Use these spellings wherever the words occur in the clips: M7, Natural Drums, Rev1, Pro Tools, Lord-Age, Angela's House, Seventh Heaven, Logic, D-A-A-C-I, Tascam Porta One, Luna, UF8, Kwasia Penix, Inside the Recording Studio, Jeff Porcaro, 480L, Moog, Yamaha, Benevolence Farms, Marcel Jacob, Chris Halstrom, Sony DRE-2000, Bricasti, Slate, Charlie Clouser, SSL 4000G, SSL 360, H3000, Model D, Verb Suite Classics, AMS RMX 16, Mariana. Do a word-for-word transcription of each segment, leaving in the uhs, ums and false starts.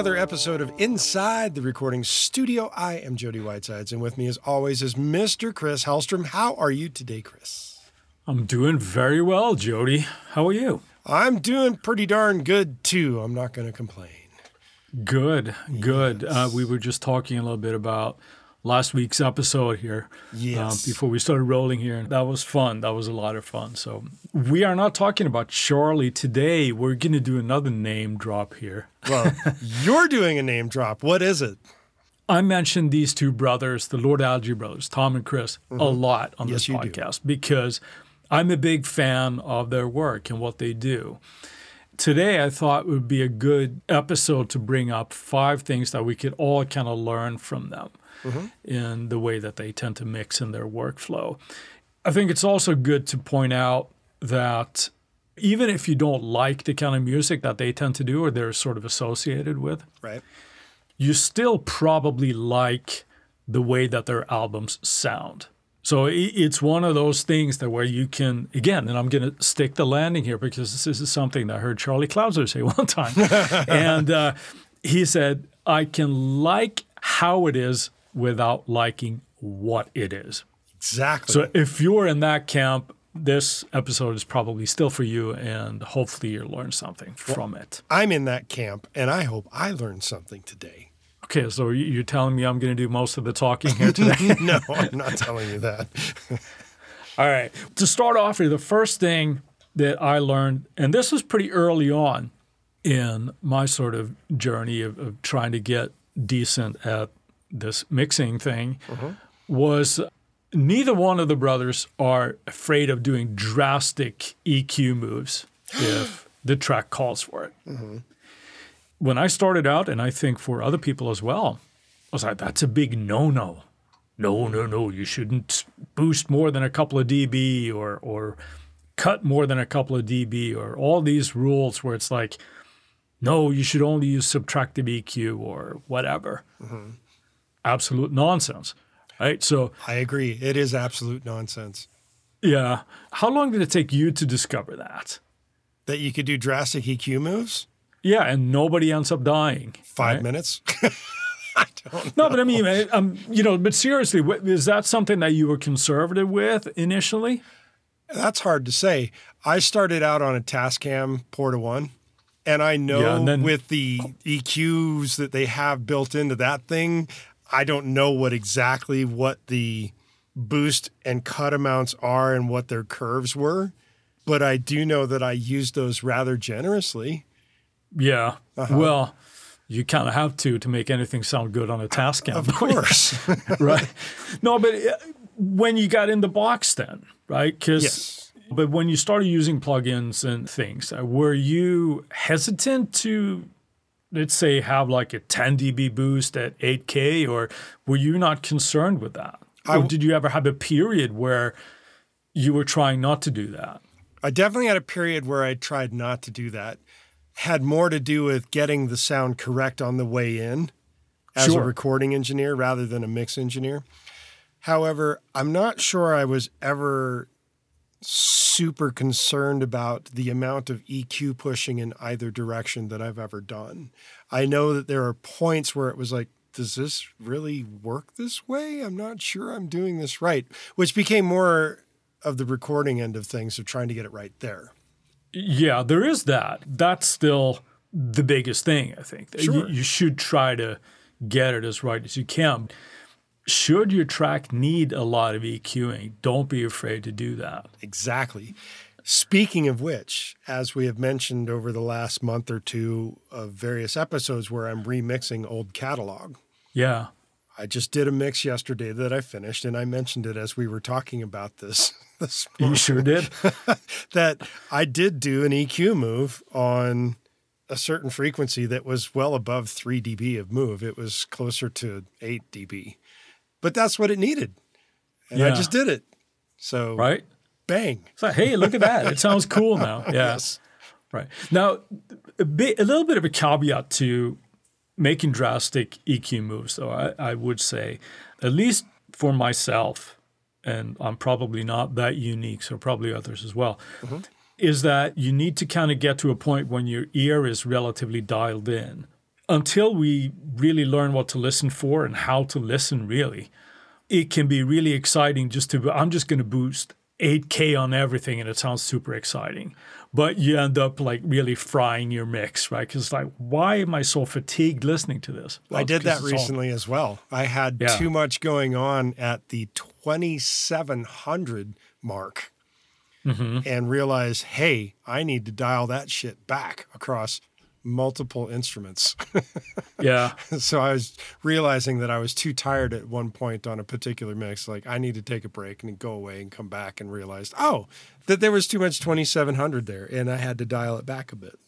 another episode of Inside the Recording Studio. I am Jody Whitesides, and with me as always is Mister Chris Halstrom. How are you today, Chris? I'm doing very well, Jody. How are you? I'm doing pretty darn good, too. I'm not going to complain. Good, good. Yes. Uh, we were just talking a little bit about last week's episode here. Yes. Uh, before we started rolling here. That was fun. That was a lot of fun. So we are not talking about Charlie today. We're going to do another name drop here. Well, you're doing a name drop. What is it? I mentioned these two brothers, the Lord-Alge brothers, Tom and Chris, mm-hmm. a lot on yes, this podcast do. Because I'm a big fan of their work and what they do. Today, I thought it would be a good episode to bring up five things that we could all kind of learn from them mm-hmm. in the way that they tend to mix in their workflow. I think it's also good to point out that even if you don't like the kind of music that they tend to do or they're sort of associated with, right, you still probably like the way that their albums sound. So it's one of those things that where you can, again, and I'm going to stick the landing here because this is something that I heard Charlie Clouser say one time. and uh, he said, I can like how it is without liking what it is. Exactly. So if you're in that camp, this episode is probably still for you, and hopefully you'll learn something well, from it. I'm in that camp, and I hope I learned something today. Okay, so you're telling me I'm going to do most of the talking here today? No, I'm not telling you that. All right. To start off here, the first thing that I learned, and this was pretty early on in my sort of journey of, of trying to get decent at this mixing thing, uh-huh. was neither one of the brothers are afraid of doing drastic E Q moves if the track calls for it. Mm-hmm. When I started out, and I think for other people as well, I was like, that's a big no-no. No, no, no, you shouldn't boost more than a couple of dB or or cut more than a couple of dB or all these rules where it's like, no, you should only use subtractive E Q or whatever. Mm-hmm. Absolute nonsense, right? So I agree. It is absolute nonsense. Yeah. How long did it take you to discover that? That you could do drastic E Q moves? Yeah, and nobody ends up dying. Five right? minutes? I don't know. No, but I mean, um, you know, but seriously, is that something that you were conservative with initially? That's hard to say. I started out on a Tascam Porta One, and I know yeah, and then, with the E Qs that they have built into that thing, I don't know what exactly what the boost and cut amounts are and what their curves were, but I do know that I used those rather generously. Yeah. Uh-huh. Well, you kind of have to to make anything sound good on a Tascam. Of course. Right. No, but when you got in the box then, right? Because yes. But when you started using plugins and things, were you hesitant to, let's say, have like a ten dB boost at eight K, or were you not concerned with that? I w- or did you ever have a period where you were trying not to do that? I definitely had a period where I tried not to do that. Had more to do with getting the sound correct on the way in as sure. a recording engineer rather than a mix engineer. However, I'm not sure I was ever super concerned about the amount of E Q pushing in either direction that I've ever done. I know that there are points where it was like, does this really work this way? I'm not sure I'm doing this right, which became more of the recording end of things of trying to get it right there. Yeah, there is that. That's still the biggest thing, I think. Sure. You, you should try to get it as right as you can. Should your track need a lot of EQing, don't be afraid to do that. Exactly. Speaking of which, as we have mentioned over the last month or two of various episodes where I'm remixing old catalog. Yeah. I just did a mix yesterday that I finished, and I mentioned it as we were talking about this. this morning, you sure did. That I did do an E Q move on a certain frequency that was well above three dB of move. It was closer to eight dB. But that's what it needed, and yeah. I just did it. So right? bang. It's like, hey, look at that. It sounds cool now. Yeah. Yes. Right. Now, a, bit, a little bit of a caveat to making drastic E Q moves, though, I, I would say, at least for myself, and I'm probably not that unique, so probably others as well, mm-hmm. is that you need to kind of get to a point when your ear is relatively dialed in. until we really learn what to listen for and how to listen, really, it can be really exciting just to, I'm just going to boost eight K on everything and it sounds super exciting. But you end up like really frying your mix, right? Because like, why am I so fatigued listening to this? Well, I did that recently all... as well. I had yeah. too much going on at the twenty-seven hundred mark mm-hmm. and realized, hey, I need to dial that shit back across multiple instruments. yeah. So I was realizing that I was too tired at one point on a particular mix. Like I need to take a break and go away and come back and realized, oh, that there was too much twenty-seven hundred there and I had to dial it back a bit.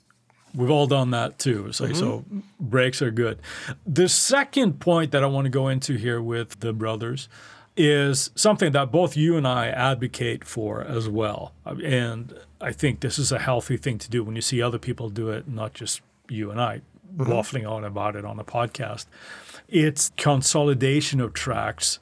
We've all done that too. It's like, mm-hmm. So breaks are good. The second point that I want to go into here with the brothers is something that both you and I advocate for as well. And I think this is a healthy thing to do when you see other people do it, not just you and I mm-hmm. waffling on about it on the podcast. It's consolidation of tracks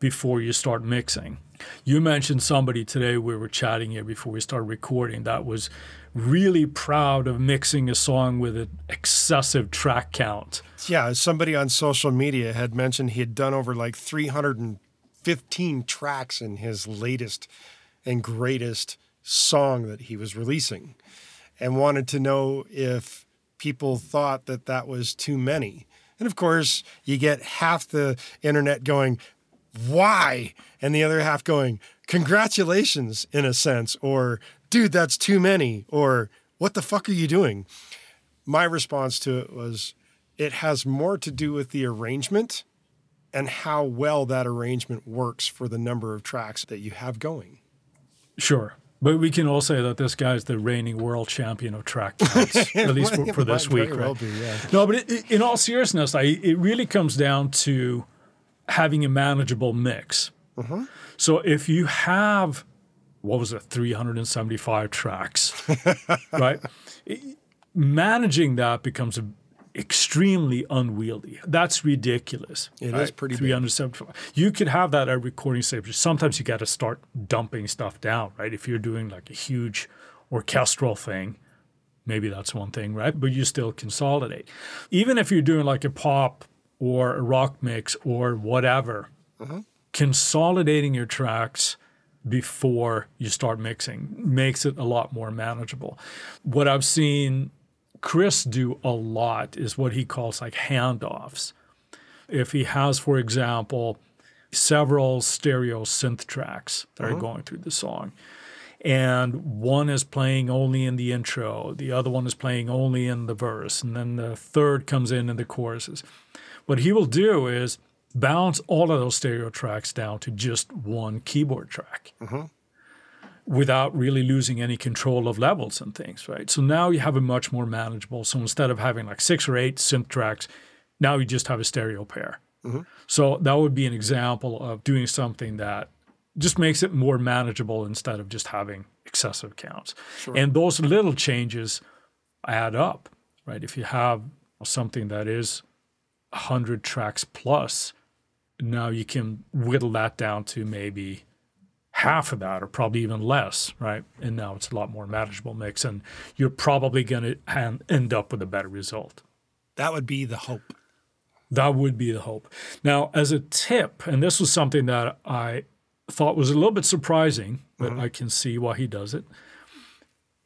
before you start mixing. You mentioned somebody today, we were chatting here before we started recording, that was really proud of mixing a song with an excessive track count. Yeah, somebody on social media had mentioned he had done over like three hundred fifteen tracks in his latest and greatest song that he was releasing and wanted to know if people thought that that was too many. And of course, you get half the internet going, why? And the other half going, congratulations, in a sense, or dude, that's too many, or what the fuck are you doing? My response to it was, it has more to do with the arrangement and how well that arrangement works for the number of tracks that you have going. Sure. But we can all say that this guy's the reigning world champion of track counts, at least for, for this week. Right? Well be, yeah. No, but it, it, in all seriousness, I, it really comes down to having a manageable mix. Uh-huh. So if you have, what was it, three hundred seventy-five tracks, right? It, managing that becomes a extremely unwieldy. That's ridiculous. It right? is pretty three hundred seventy-five. You could have that at recording stages. Sometimes you got to start dumping stuff down, right? If you're doing like a huge orchestral thing, maybe that's one thing, right? But you still consolidate. Even if you're doing like a pop or a rock mix or whatever, mm-hmm. consolidating your tracks before you start mixing makes it a lot more manageable. What I've seen Chris do a lot is what he calls like handoffs. If he has, for example, several stereo synth tracks that uh-huh. are going through the song, and one is playing only in the intro, the other one is playing only in the verse, and then the third comes in in the choruses. What he will do is bounce all of those stereo tracks down to just one keyboard track. Uh-huh. Without really losing any control of levels and things, right? So now you have a much more manageable. So instead of having like six or eight synth tracks, now you just have a stereo pair. Mm-hmm. So that would be an example of doing something that just makes it more manageable instead of just having excessive counts. Sure. And those little changes add up, right? If you have something that is one hundred tracks plus, now you can whittle that down to maybe half of that or probably even less, right? And now it's a lot more manageable mix and you're probably going to end up with a better result. That would be the hope. That would be the hope. Now, as a tip, and this was something that I thought was a little bit surprising, but mm-hmm. I can see why he does it,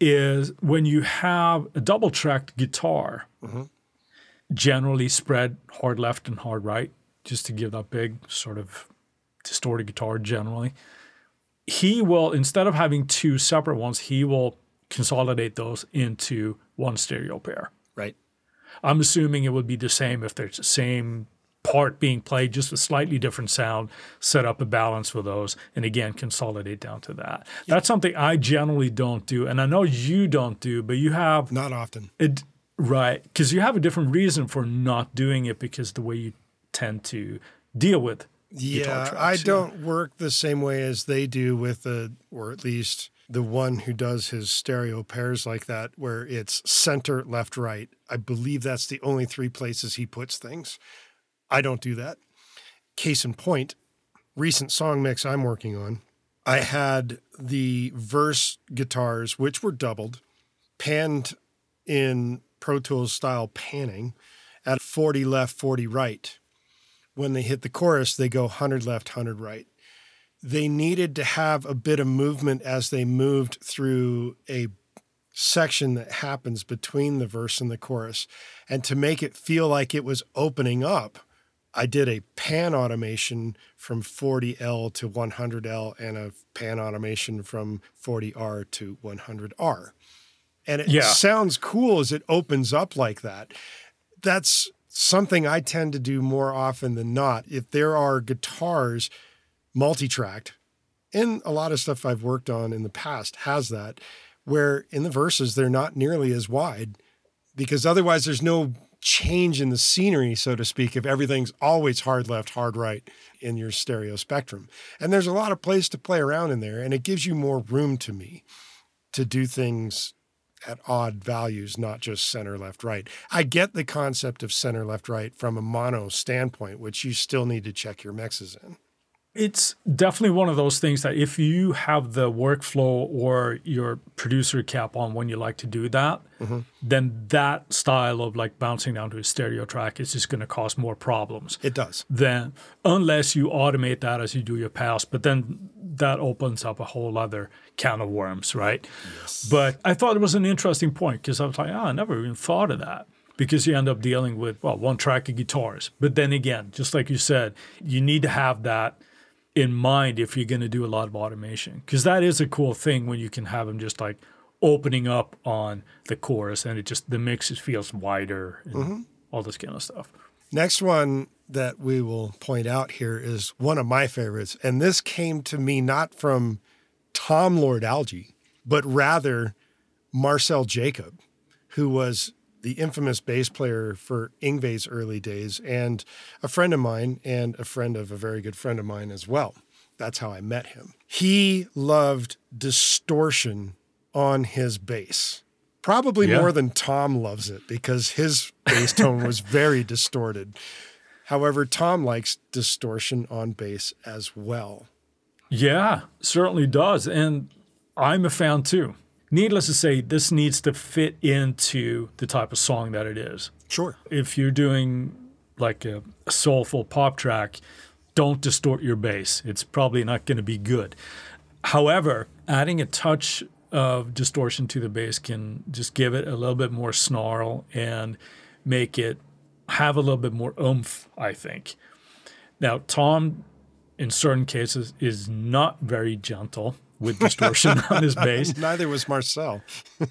is when you have a double-tracked guitar, mm-hmm. generally spread hard left and hard right, just to give that big sort of distorted guitar generally, he will, instead of having two separate ones, he will consolidate those into one stereo pair. Right. I'm assuming it would be the same if there's the same part being played, just a slightly different sound, set up a balance for those, and again, consolidate down to that. Yeah. That's something I generally don't do, and I know you don't do, but you have... Not often. It, right, because you have a different reason for not doing it because the way you tend to deal with Yeah, tracks, I don't yeah. work the same way as they do with the, or at least the one who does his stereo pairs like that, where it's center, left, right. I believe that's the only three places he puts things. I don't do that. Case in point, recent song mix I'm working on, I had the verse guitars, which were doubled, panned in Pro Tools style panning, at forty left, forty right. When they hit the chorus, they go one hundred left, one hundred right. They needed to have a bit of movement as they moved through a section that happens between the verse and the chorus. And to make it feel like it was opening up, I did a pan automation from forty L to one hundred L and a pan automation from forty R to one hundred R. And it yeah. sounds cool as it opens up like that. That's something I tend to do more often than not. If there are guitars multi-tracked, and a lot of stuff I've worked on in the past has that, where in the verses they're not nearly as wide because otherwise there's no change in the scenery, so to speak, if everything's always hard left, hard right in your stereo spectrum. And there's a lot of place to play around in there, and it gives you more room to me to do things at odd values, not just center, left, right. I get the concept of center, left, right from a mono standpoint, which you still need to check your mixes in. It's definitely one of those things that if you have the workflow or your producer cap on when you like to do that, mm-hmm. then that style of like bouncing down to a stereo track is just going to cause more problems. It does. Then, unless you automate that as you do your pass, but then that opens up a whole other can of worms, right? Yes. But I thought it was an interesting point because I was like, oh, I never even thought of that. Because you end up dealing with, well, one track of guitars. But then again, just like you said, you need to have that in mind if you're going to do a lot of automation, because that is a cool thing when you can have them just like opening up on the chorus and it just, the mix just feels wider and mm-hmm. all this kind of stuff. Next one that we will point out here is one of my favorites. And this came to me not from Tom Lord-Alge, but rather Marcel Jacob, who was the infamous bass player for Yngwie's early days, and a friend of mine, and a friend of a very good friend of mine as well. That's how I met him. He loved distortion on his bass, probably yeah. more than Tom loves it, because his bass tone was very distorted. However, Tom likes distortion on bass as well. Yeah, certainly does. And I'm a fan too. Needless to say, this needs to fit into the type of song that it is. Sure. If you're doing like a soulful pop track, don't distort your bass. It's probably not going to be good. However, adding a touch of distortion to the bass can just give it a little bit more snarl and make it have a little bit more oomph, I think. Now, Tom, in certain cases, is not very gentle with distortion on his bass. Neither was Marcel.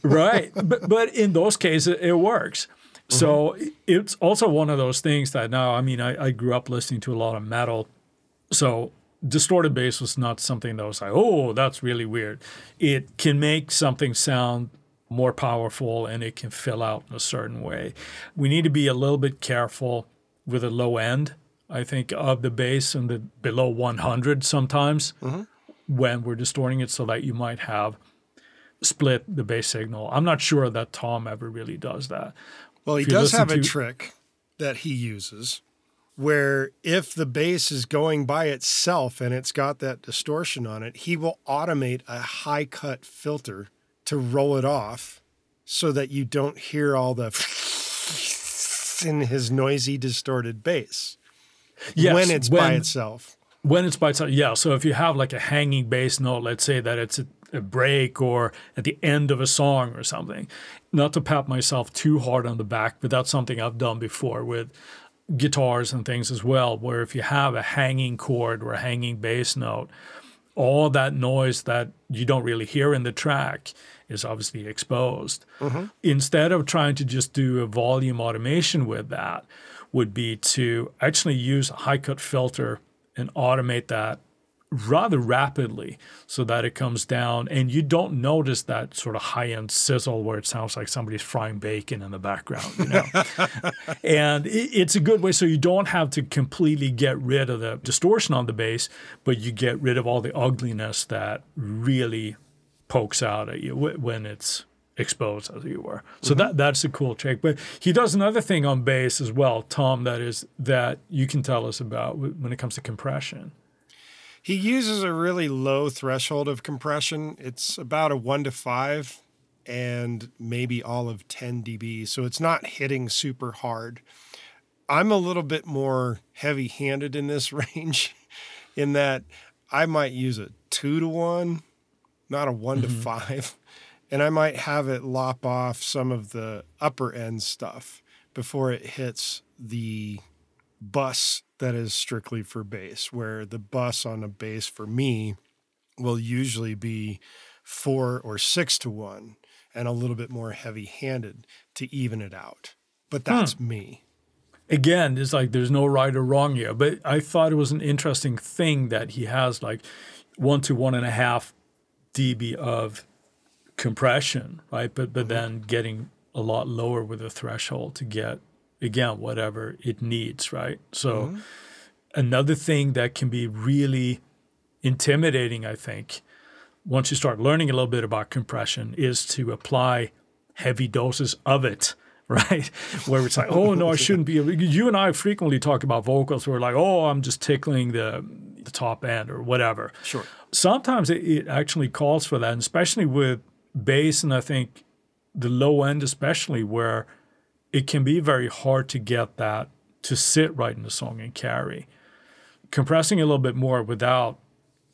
Right. But but in those cases, it works. Mm-hmm. So it's also one of those things that now, I mean, I, I grew up listening to a lot of metal. So distorted bass was not something that was like, oh, that's really weird. It can make something sound more powerful and it can fill out in a certain way. We need to be a little bit careful with the low end, I think, of the bass and the below one hundred sometimes. Mm-hmm. When we're distorting it, so that you might have split the bass signal. I'm not sure that Tom ever really does that. Well, he does have a trick that he uses where if the bass is going by itself and it's got that distortion on it, he will automate a high cut filter to roll it off so that you don't hear all the in his noisy, distorted bass yes, when it's when, by itself. When it's by itself, yeah. So if you have like a hanging bass note, let's say that it's a, a break or at the end of a song or something, not to pat myself too hard on the back, but that's something I've done before with guitars and things as well, where if you have a hanging chord or a hanging bass note, all that noise that you don't really hear in the track is obviously exposed. Mm-hmm. Instead of trying to just do a volume automation with that, would be to actually use a high-cut filter and automate that rather rapidly so that it comes down and you don't notice that sort of high-end sizzle where it sounds like somebody's frying bacon in the background, you know. And it's a good way so you don't have to completely get rid of the distortion on the bass, but you get rid of all the ugliness that really pokes out at you when it's exposed, as you were. So mm-hmm. that that's a cool trick. But he does another thing on bass as well, Tom, that is that you can tell us about when it comes to compression. He uses a really low threshold of compression. It's about a one to five and maybe all of ten dB. So it's not hitting super hard. I'm a little bit more heavy-handed in this range in that I might use a two to one, not a one mm-hmm. to five, and I might have it lop off some of the upper end stuff before it hits the bus that is strictly for bass, where the bus on a bass for me will usually be four or six to one and a little bit more heavy-handed to even it out. But that's hmm. me. Again, it's like there's no right or wrong here, but I thought it was an interesting thing that he has like one to one and a half dB of compression, right? But but mm-hmm. then getting a lot lower with the threshold to get, again, whatever it needs, right? So mm-hmm. another thing that can be really intimidating, I think, once you start learning a little bit about compression is to apply heavy doses of it, right? Where it's like, oh, no, I shouldn't be. You and I frequently talk about vocals where we're like, oh, I'm just tickling the, the top end or whatever. Sure. Sometimes it, it actually calls for that, and especially with bass and I think the low end especially, where it can be very hard to get that to sit right in the song and carry. Compressing a little bit more without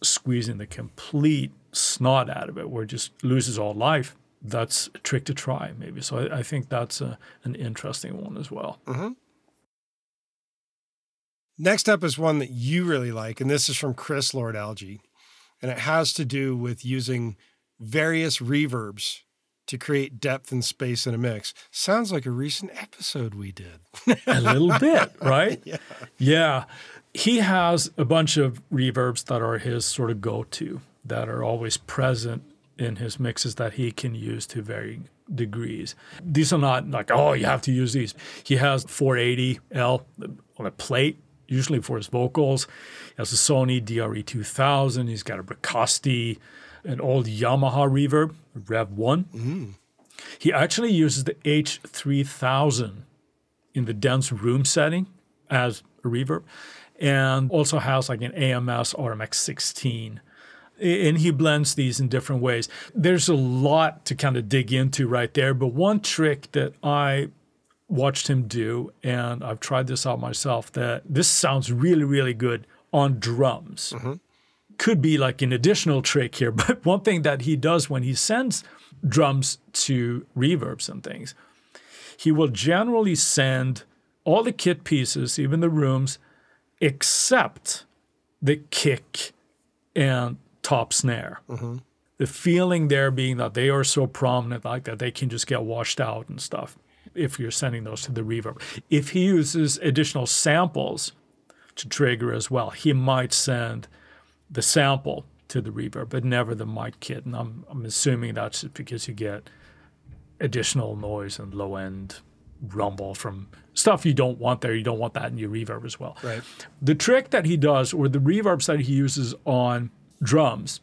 squeezing the complete snot out of it where it just loses all life, that's a trick to try maybe. So I, I think that's a, an interesting one as well. Mm-hmm. Next up is one that you really like, and this is from Chris Lord-Alge, and it has to do with using various reverbs to create depth and space in a mix. Sounds like a recent episode we did. A little bit, right? Yeah. Yeah. He has a bunch of reverbs that are his sort of go-to, that are always present in his mixes that he can use to varying degrees. These are not like, oh, you have to use these. He has four eighty L on a plate, usually for his vocals. He has a Sony D R E two thousand. He's got a Bricasti, an old Yamaha reverb, Rev one. Mm. He actually uses the H three thousand in the dense room setting as a reverb, and also has like an A M S R M X sixteen. And he blends these in different ways. There's a lot to kind of dig into right there, but one trick that I watched him do, and I've tried this out myself, that this sounds really, really good on drums. Mm-hmm. Could be like an additional trick here, but one thing that he does when he sends drums to reverbs and things, he will generally send all the kit pieces, even the rooms, except the kick and top snare. Mm-hmm. The feeling there being that they are so prominent like that they can just get washed out and stuff if you're sending those to the reverb. If he uses additional samples to trigger as well, he might send the sample to the reverb, but never the mic kit. And I'm, I'm assuming that's because you get additional noise and low-end rumble from stuff you don't want there. You don't want that in your reverb as well. Right. The trick that he does, or the reverbs that he uses on drums,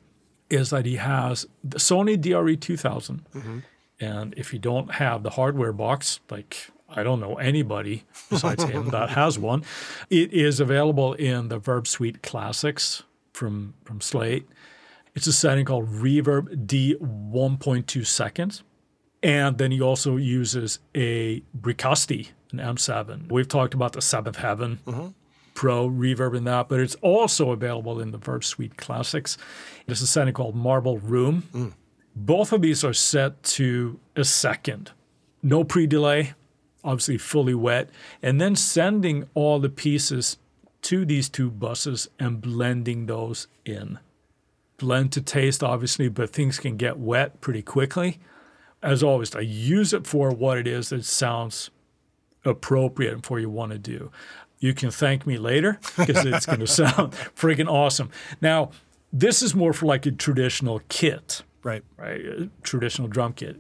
is that he has the Sony D R E two thousand. Mm-hmm. And if you don't have the hardware box, like I don't know anybody besides him that has one, it is available in the Verb Suite Classics from, from Slate. It's a setting called Reverb D one point two seconds. And then he also uses a Bricasti, an M seven. We've talked about the Seventh Heaven. Mm-hmm. Pro reverb in that, but it's also available in the Verb Suite Classics. There's a setting called Marble Room. Mm. Both of these are set to a second. No pre-delay, obviously fully wet, and then sending all the pieces to these two buses and blending those in. Blend to taste, obviously, but things can get wet pretty quickly. As always, I use it for what it is that sounds appropriate for you want to do. You can thank me later because it's going to sound freaking awesome. Now, this is more for like a traditional kit, right? Right, a traditional drum kit.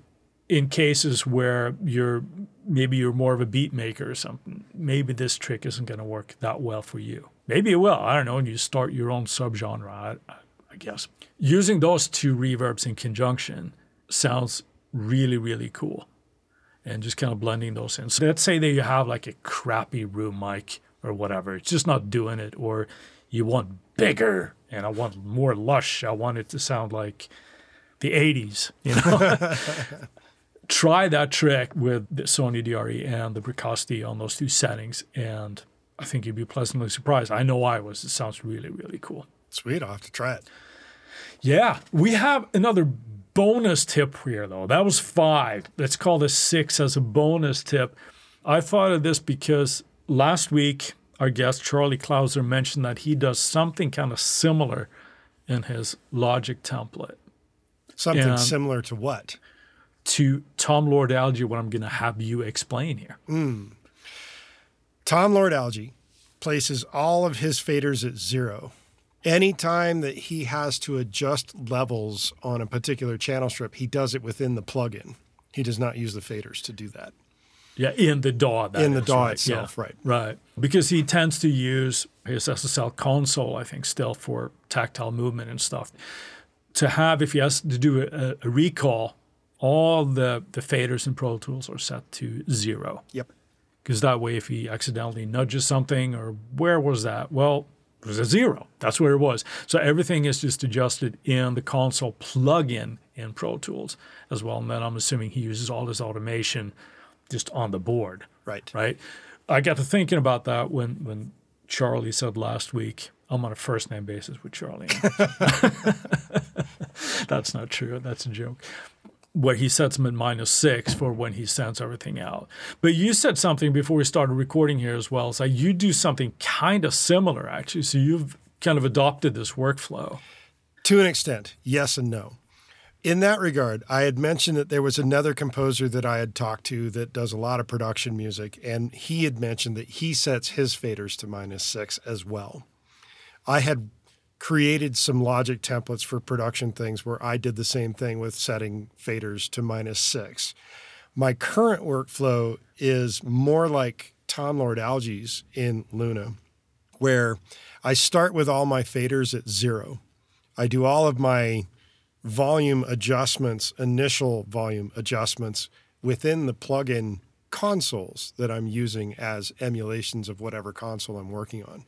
In cases where you're maybe you're more of a beat maker or something, maybe this trick isn't going to work that well for you. Maybe it will. I don't know. And you start your own subgenre, I, I guess. Using those two reverbs in conjunction sounds really, really cool, and just kind of blending those in. So let's say that you have like a crappy room mic or whatever, it's just not doing it, or you want bigger and I want more lush, I want it to sound like the eighties, you know? try that track with the Sony D R E and the Bricasti on those two settings, and I think you'd be pleasantly surprised. I know I was. It sounds really, really cool. Sweet. I'll have to try it. Yeah. We have another bonus tip here, though. That was five. Let's call this six as a bonus tip. I thought of this because last week, our guest Charlie Clouser mentioned that he does something kind of similar in his Logic template. Something and similar to what? To Tom Lord-Alge, what I'm going to have you explain here. Mm. Tom Lord-Alge places all of his faders at zero. Anytime that he has to adjust levels on a particular channel strip, he does it within the plugin. He does not use the faders to do that. Yeah, in the D A W. That in the is, D A W right? itself, yeah. right. Right. Because he tends to use his S S L console, I think, still for tactile movement and stuff. To have, if he has to do a, a recall, all the, the faders in Pro Tools are set to zero. Yep. Because that way, if he accidentally nudges something, or where was that? Well, it was a zero. That's where it was. So everything is just adjusted in the console plugin in Pro Tools as well. And then I'm assuming he uses all his automation just on the board. Right. Right. I got to thinking about that when, when Charlie said last week, I'm on a first name basis with Charlie. That's not true. That's a joke. Where he sets them at minus six for when he sends everything out. But you said something before we started recording here as well. So you do something kind of similar, actually. So you've kind of adopted this workflow. To an extent, yes and no. In that regard, I had mentioned that there was another composer that I had talked to that does a lot of production music, and he had mentioned that he sets his faders to minus six as well. I had created some Logic templates for production things where I did the same thing with setting faders to minus six. My current workflow is more like Tom Lord-Alge's in Luna, where I start with all my faders at zero. I do all of my volume adjustments, initial volume adjustments within the plugin consoles that I'm using as emulations of whatever console I'm working on.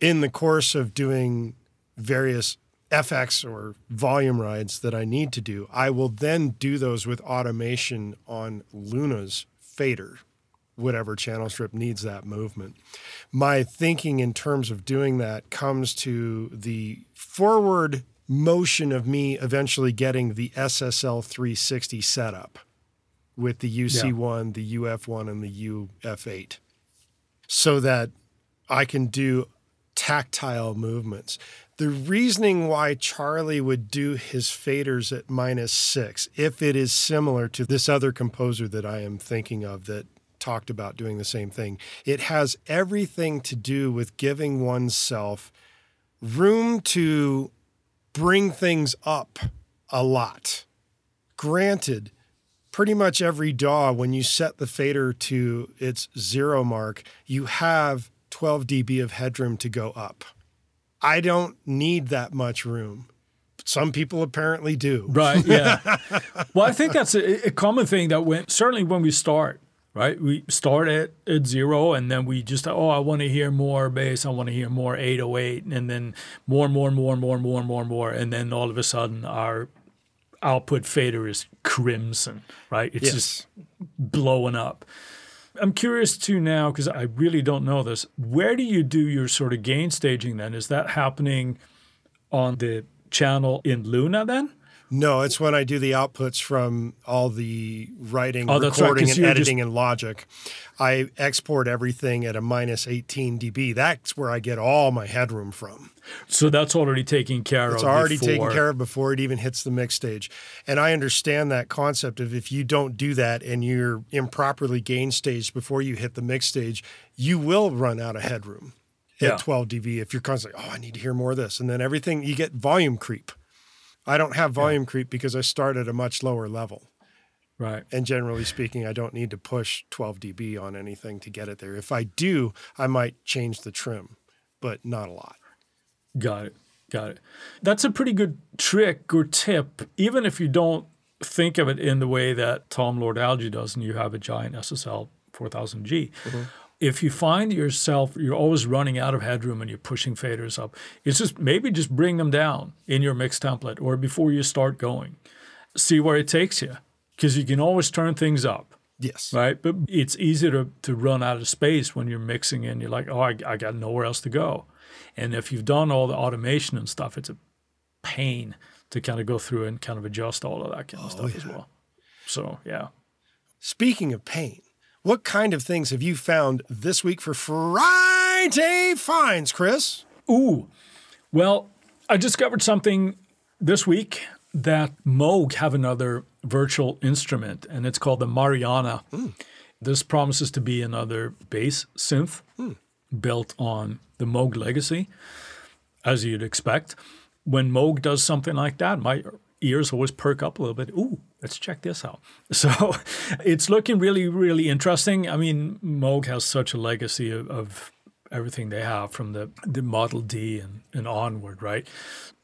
In the course of doing various F X or volume rides that I need to do, I will then do those with automation on Luna's fader, whatever channel strip needs that movement. My thinking in terms of doing that comes to the forward motion of me eventually getting the S S L three sixty setup with the U C one, yeah. the U F one, and the U F eight, so that I can do tactile movements. The reasoning why Charlie would do his faders at minus six, if it is similar to this other composer that I am thinking of that talked about doing the same thing, it has everything to do with giving oneself room to bring things up a lot. Granted, pretty much every D A W, when you set the fader to its zero mark, you have twelve decibels of headroom to go up. I don't need that much room. Some people apparently do. Right, yeah. Well, I think that's a, a common thing that when, certainly when we start, right? We start at, at zero, and then we just, oh, I want to hear more bass. I want to hear more eight oh eight, and then more, more, more, more, more, more, more. And then all of a sudden our output fader is crimson, right? It's yes. just blowing up. I'm curious too now, because I really don't know this, where do you do your sort of gain staging then? Is that happening on the channel in Luna then? No, it's when I do the outputs from all the writing, oh, recording, right, and editing just... and Logic. I export everything at a minus eighteen decibels. That's where I get all my headroom from. So that's already taken care it's of. It's already before... taken care of before it even hits the mix stage. And I understand that concept of if you don't do that and you're improperly gain staged before you hit the mix stage, you will run out of headroom at yeah. twelve decibels if you're constantly, oh, I need to hear more of this. And then everything, you get volume creep. I don't have volume yeah. creep because I start at a much lower level. Right. And generally speaking, I don't need to push twelve decibels on anything to get it there. If I do, I might change the trim, but not a lot. Got it. Got it. That's a pretty good trick or tip, even if you don't think of it in the way that Tom Lord-Alge does and you have a giant S S L four thousand G. Mm-hmm. If you find yourself, you're always running out of headroom and you're pushing faders up, it's just maybe just bring them down in your mix template or before you start going. See where it takes you. because you can always turn things up. Yes. Right? But it's easy to, to run out of space when you're mixing and you're like, oh, I, I got nowhere else to go. And if you've done all the automation and stuff, it's a pain to kind of go through and kind of adjust all of that kind of oh, stuff yeah. as well. So, yeah. Speaking of pain, what kind of things have you found this week for Friday Finds, Chris? Ooh, well, I discovered something this week that Moog have another virtual instrument, and it's called the Mariana. Mm. This promises to be another bass synth mm. built on the Moog legacy, as you'd expect. When Moog does something like that, my ears always perk up a little bit. Ooh, let's check this out. So it's looking really, really interesting. I mean, Moog has such a legacy of, of everything they have from the, the Model D and, and onward, right?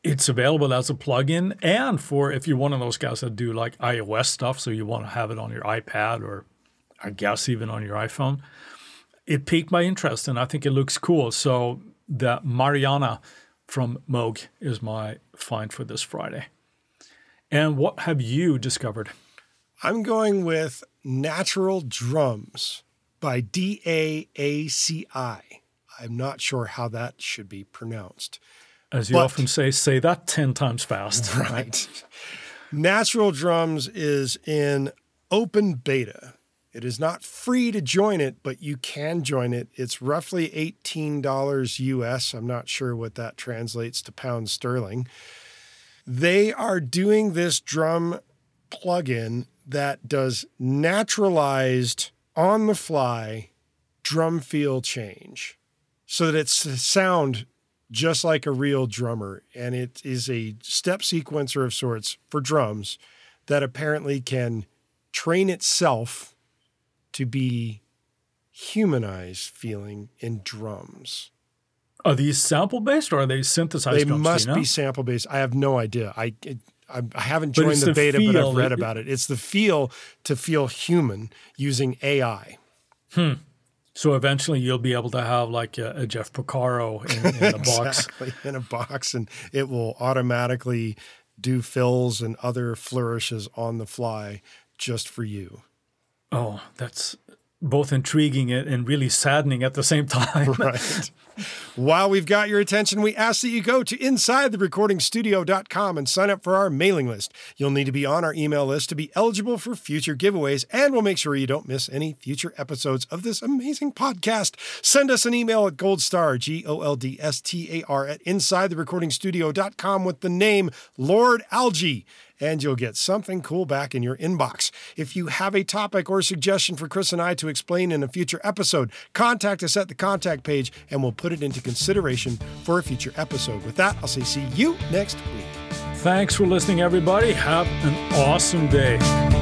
It's available as a plugin, and for if you're one of those guys that do like iOS stuff, so you want to have it on your iPad or I guess even on your iPhone. It piqued my interest, and I think it looks cool. So the Mariana from Moog is my find for this Friday. And what have you discovered? I'm going with Natural Drums by D A A C I. I'm not sure how that should be pronounced. As you but, often say, say that ten times fast. Right. Natural Drums is in open beta. It is not free to join it, but you can join it. It's roughly eighteen dollars U S. I'm not sure what that translates to pounds sterling. They are doing this drum plugin that does naturalized, on-the-fly drum feel change so that it's sound just like a real drummer. And it is a step sequencer of sorts for drums that apparently can train itself to be humanized feeling in drums. Are these sample-based or are they synthesized? They drums, must you know? be sample-based. I have no idea. I it, I, I haven't joined the, the beta, feel. but I've read about it. It's the feel to feel human using A I. Hmm. So eventually you'll be able to have like a, a Jeff Porcaro in, in a box. Exactly, in a box, and it will automatically do fills and other flourishes on the fly just for you. Oh, that's both intriguing and really saddening at the same time. Right. While we've got your attention, we ask that you go to inside the recording studio dot com and sign up for our mailing list. You'll need to be on our email list to be eligible for future giveaways, and we'll make sure you don't miss any future episodes of this amazing podcast. Send us an email at goldstar, G O L D S T A R, at inside the recording studio dot com with the name Lord-Alge, and you'll get something cool back in your inbox. If you have a topic or suggestion for Chris and I to explain in a future episode, contact us at the contact page, and we'll put it into consideration for a future episode. With that, I'll say see you next week. Thanks for listening, everybody. Have an awesome day.